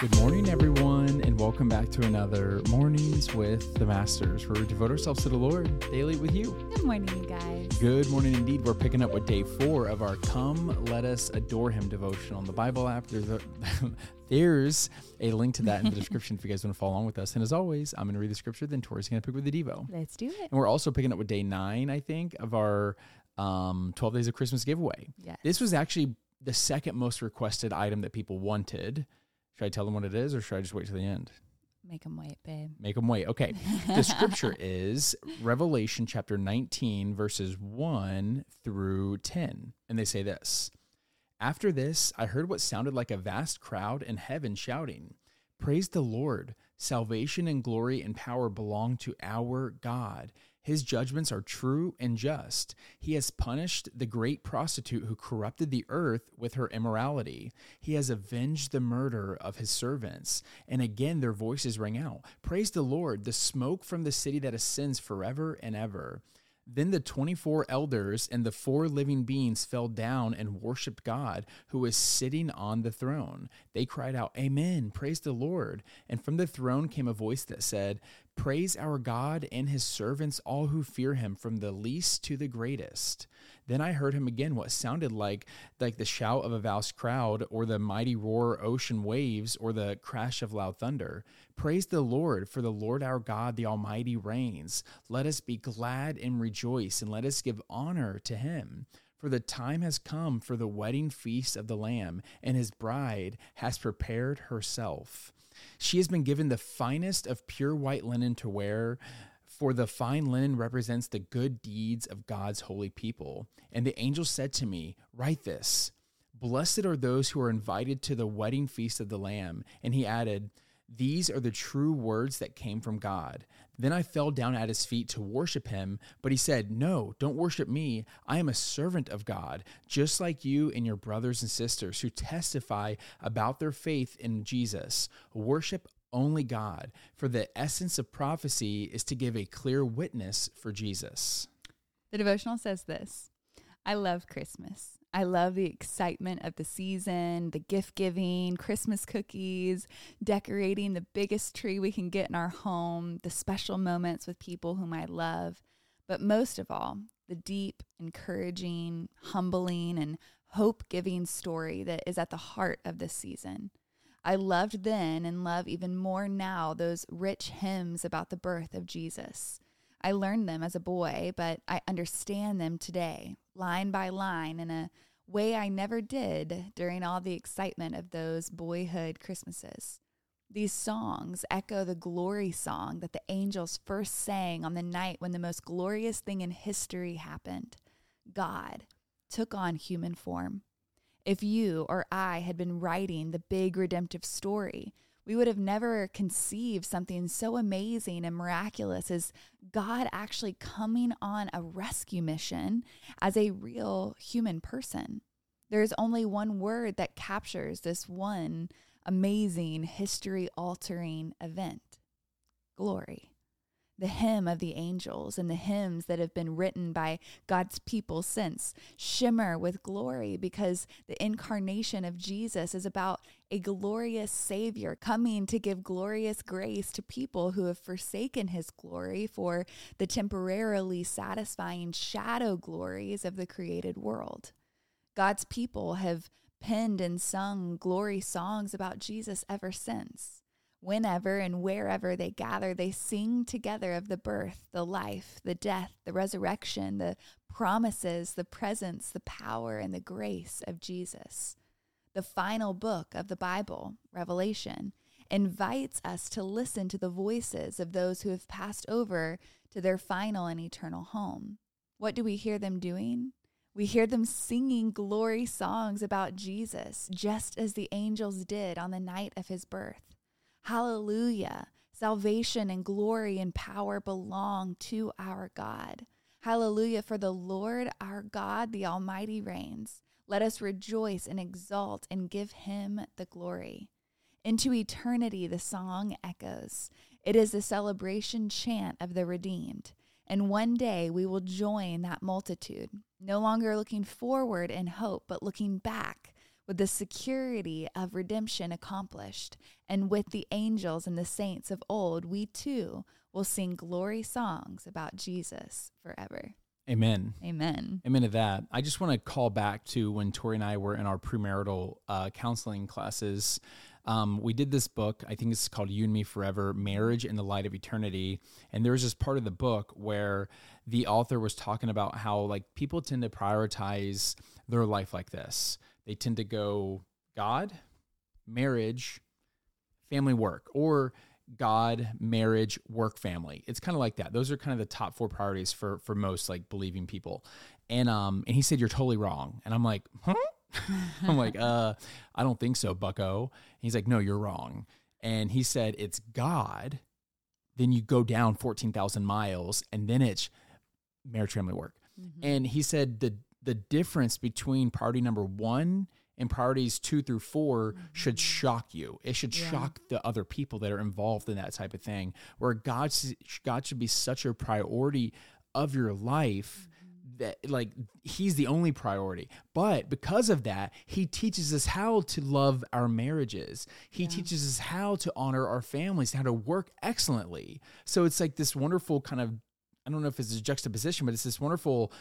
Good morning, everyone, and welcome back to another Mornings with the Masters, where we devote ourselves to the Lord daily with you. Good morning, you guys. Good morning, indeed. We're picking up with day 4 of our Come, Let Us Adore Him devotion on the Bible app. There's a link to that in the description if you guys want to follow along with us. And as always, I'm going to read the scripture, then Tori's going to pick with the Devo. Let's do it. And we're also picking up with day 9, I think, of our 12 Days of Christmas giveaway. Yes. This was actually the second most requested item that people wanted. Should I tell them what it is, or should I just wait till the end? Make them wait, babe. Make them wait. Okay. The scripture is Revelation chapter 19, verses 1 through 10. And they say this: "After this, I heard what sounded like a vast crowd in heaven shouting, 'Praise the Lord! Salvation and glory and power belong to our God. His judgments are true and just. He has punished the great prostitute who corrupted the earth with her immorality. He has avenged the murder of his servants.'" And again, their voices rang out, "Praise the Lord, the smoke from the city that ascends forever and ever." Then the 24 elders and the 4 living beings fell down and worshiped God, who is sitting on the throne. They cried out, "Amen, praise the Lord." And from the throne came a voice that said, "Praise our God and his servants, all who fear him, from the least to the greatest." Then I heard him again, what sounded like the shout of a vast crowd, or the mighty roar of ocean waves, or the crash of loud thunder. "Praise the Lord, for the Lord our God, the Almighty reigns. Let us be glad and rejoice, and let us give honor to him. For the time has come for the wedding feast of the Lamb, and his bride has prepared herself. She has been given the finest of pure white linen to wear, for the fine linen represents the good deeds of God's holy people." And the angel said to me, "Write this: Blessed are those who are invited to the wedding feast of the Lamb." And he added, "These are the true words that came from God." Then I fell down at his feet to worship him, but he said, "No, don't worship me. I am a servant of God, just like you and your brothers and sisters who testify about their faith in Jesus. Worship only God, for the essence of prophecy is to give a clear witness for Jesus." The devotional says this: I love Christmas. I love the excitement of the season, the gift giving, Christmas cookies, decorating the biggest tree we can get in our home, the special moments with people whom I love, but most of all, the deep, encouraging, humbling, and hope-giving story that is at the heart of this season. I loved then and love even more now those rich hymns about the birth of Jesus. I learned them as a boy, but I understand them today, line by line, in a way I never did during all the excitement of those boyhood Christmases. These songs echo the glory song that the angels first sang on the night when the most glorious thing in history happened: God took on human form. If you or I had been writing the big redemptive story, we would have never conceived something so amazing and miraculous as God actually coming on a rescue mission as a real human person. There is only one word that captures this one amazing, history-altering event: glory. The hymn of the angels and the hymns that have been written by God's people since shimmer with glory, because the incarnation of Jesus is about a glorious Savior coming to give glorious grace to people who have forsaken his glory for the temporarily satisfying shadow glories of the created world. God's people have penned and sung glory songs about Jesus ever since. Whenever and wherever they gather, they sing together of the birth, the life, the death, the resurrection, the promises, the presence, the power, and the grace of Jesus. The final book of the Bible, Revelation, invites us to listen to the voices of those who have passed over to their final and eternal home. What do we hear them doing? We hear them singing glory songs about Jesus, just as the angels did on the night of his birth. Hallelujah, salvation and glory and power belong to our God. Hallelujah, for the Lord our God, the Almighty reigns. Let us rejoice and exalt and give him the glory. Into eternity the song echoes. It is the celebration chant of the redeemed. And one day we will join that multitude, no longer looking forward in hope, but looking back with the security of redemption accomplished, and with the angels and the saints of old, we too will sing glory songs about Jesus forever. Amen. Amen. Amen to that. I just want to call back to when Tori and I were in our premarital counseling classes. We did this book, I think it's called You and Me Forever, Marriage in the Light of Eternity. And there was this part of the book where the author was talking about how like people tend to prioritize their life like this. They tend to go God, marriage, family, work, or God, marriage, work, family. It's kind of like that. Those are kind of the top four priorities for most like believing people. And he said, you're totally wrong. And I'm like, huh? I'm like, I don't think so, bucko. And he's like, no, you're wrong. And he said, it's God. Then you go down 14,000 miles and then it's marriage, family, work. Mm-hmm. And he said the difference between priority number one and priorities 2 through 4 should shock you. It should shock the other people that are involved in that type of thing, where God should be such a priority of your life that like he's the only priority. But because of that, he teaches us how to love our marriages. He teaches us how to honor our families, how to work excellently. So it's like this wonderful kind of, I don't know if it's a juxtaposition, but it's this wonderful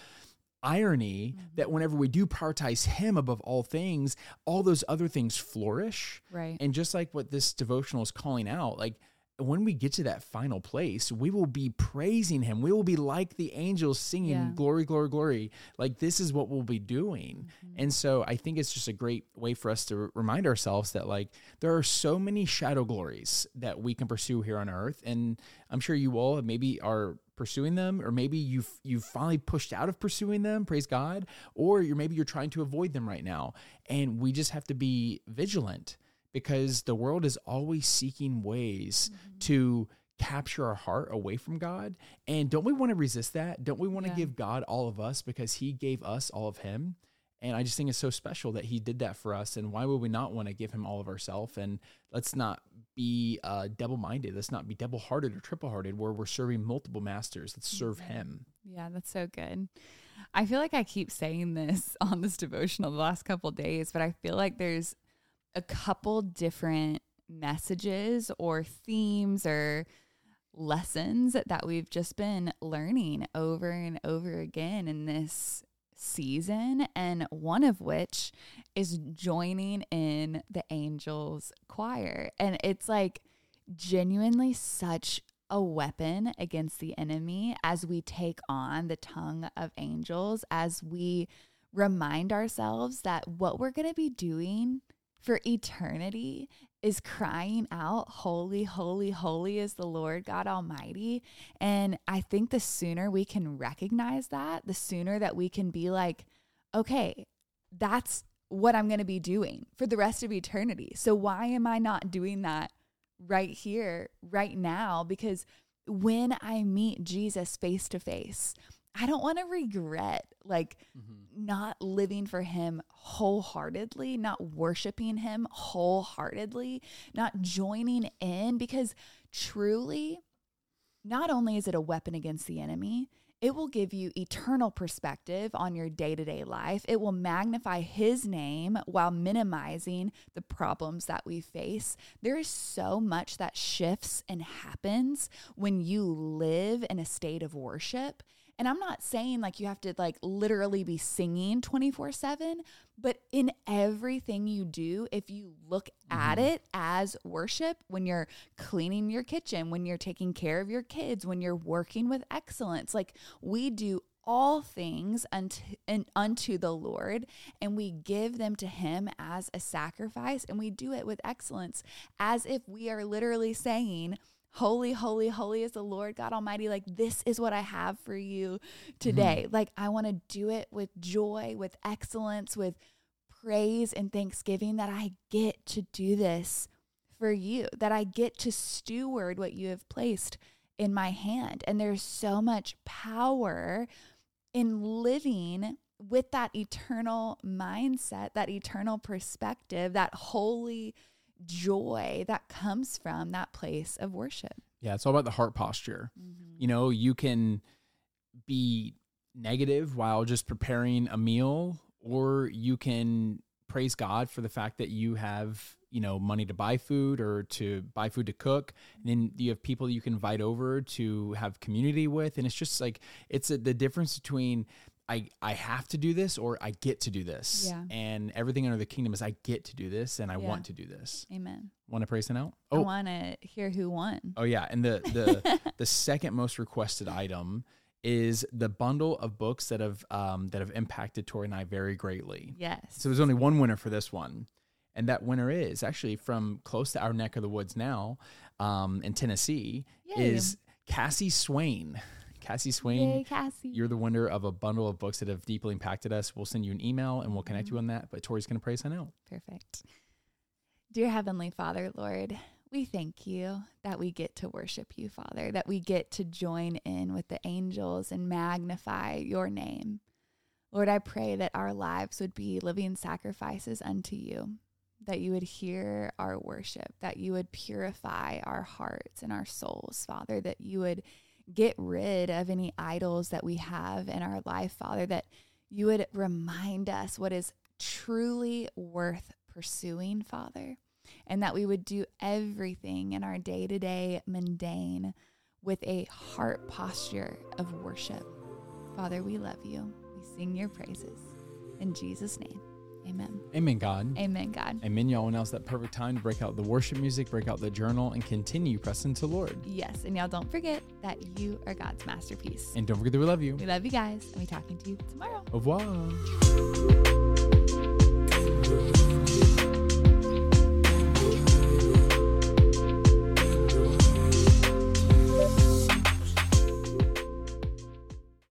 irony that whenever we do prioritize him above all things, all those other things flourish. Right. And just like what this devotional is calling out, like when we get to that final place, we will be praising him. We will be like the angels singing glory, glory, glory. Like this is what we'll be doing. Mm-hmm. And so I think it's just a great way for us to remind ourselves that like there are so many shadow glories that we can pursue here on earth. And I'm sure you all maybe are pursuing them, or maybe you've finally pushed out of pursuing them, praise God, or you're trying to avoid them right now. And we just have to be vigilant, because the world is always seeking ways to capture our heart away from God. And don't we want to resist that? Don't we want to give God all of us, because he gave us all of him? And I just think it's so special that he did that for us. And why would we not want to give him all of ourselves? And let's not be double-minded. Let's not be double-hearted or triple-hearted, where we're serving multiple masters. Let's serve him. Yeah, that's so good. I feel like I keep saying this on this devotional the last couple of days, but I feel like there's a couple different messages or themes or lessons that we've just been learning over and over again in this season, and one of which is joining in the angels choir. And it's like genuinely such a weapon against the enemy as we take on the tongue of angels, as we remind ourselves that what we're going to be doing for eternity is crying out, holy, holy, holy is the Lord God Almighty. And I think the sooner we can recognize that, the sooner that we can be like, okay, that's what I'm going to be doing for the rest of eternity. So why am I not doing that right here, right now? Because when I meet Jesus face to face, I don't want to regret like not living for him wholeheartedly, not worshiping him wholeheartedly, not joining in, because truly, not only is it a weapon against the enemy, it will give you eternal perspective on your day-to-day life. It will magnify his name while minimizing the problems that we face. There is so much that shifts and happens when you live in a state of worship. And I'm not saying like you have to like literally be singing 24/7, but in everything you do, if you look at it as worship, when you're cleaning your kitchen, when you're taking care of your kids, when you're working with excellence, like we do all things unto the Lord, and we give them to him as a sacrifice, and we do it with excellence, as if we are literally saying, holy, holy, holy is the Lord God Almighty. Like, this is what I have for you today. Mm-hmm. Like, I want to do it with joy, with excellence, with praise and thanksgiving that I get to do this for you, that I get to steward what you have placed in my hand. And there's so much power in living with that eternal mindset, that eternal perspective, that holy joy that comes from that place of worship. Yeah, it's all about the heart posture. Mm-hmm. You know, you can be negative while just preparing a meal, or you can praise God for the fact that you have, you know, money to buy food or to buy food to cook. And then you have people you can invite over to have community with. And it's just like, it's the difference between I have to do this or I get to do this. Yeah. And everything under the kingdom is I get to do this and I want to do this. Amen. Want to pray something out? Oh. I want to hear who won. Oh yeah. And the second most requested item is the bundle of books that have impacted Tori and I very greatly. Yes. So there's only one winner for this one. And that winner is actually from close to our neck of the woods now, in Tennessee. Yay. Is Cassie Swain. Cassie Swain, yay, Cassie. You're the winner of a bundle of books that have deeply impacted us. We'll send you an email and we'll connect you on that. But Tori's going to pray us out. Perfect. Dear Heavenly Father, Lord, we thank you that we get to worship you, Father, that we get to join in with the angels and magnify your name. Lord, I pray that our lives would be living sacrifices unto you, that you would hear our worship, that you would purify our hearts and our souls, Father, that you would get rid of any idols that we have in our life, Father, that you would remind us what is truly worth pursuing, Father, and that we would do everything in our day-to-day mundane with a heart posture of worship. Father, we love you. We sing your praises. In Jesus' name. Amen. Amen, God. Amen, God. Amen, y'all. And now's that perfect time to break out the worship music, break out the journal, and continue pressing to Lord. Yes. And y'all don't forget that you are God's masterpiece. And don't forget that we love you. We love you guys. And we'll be talking to you tomorrow. Au revoir.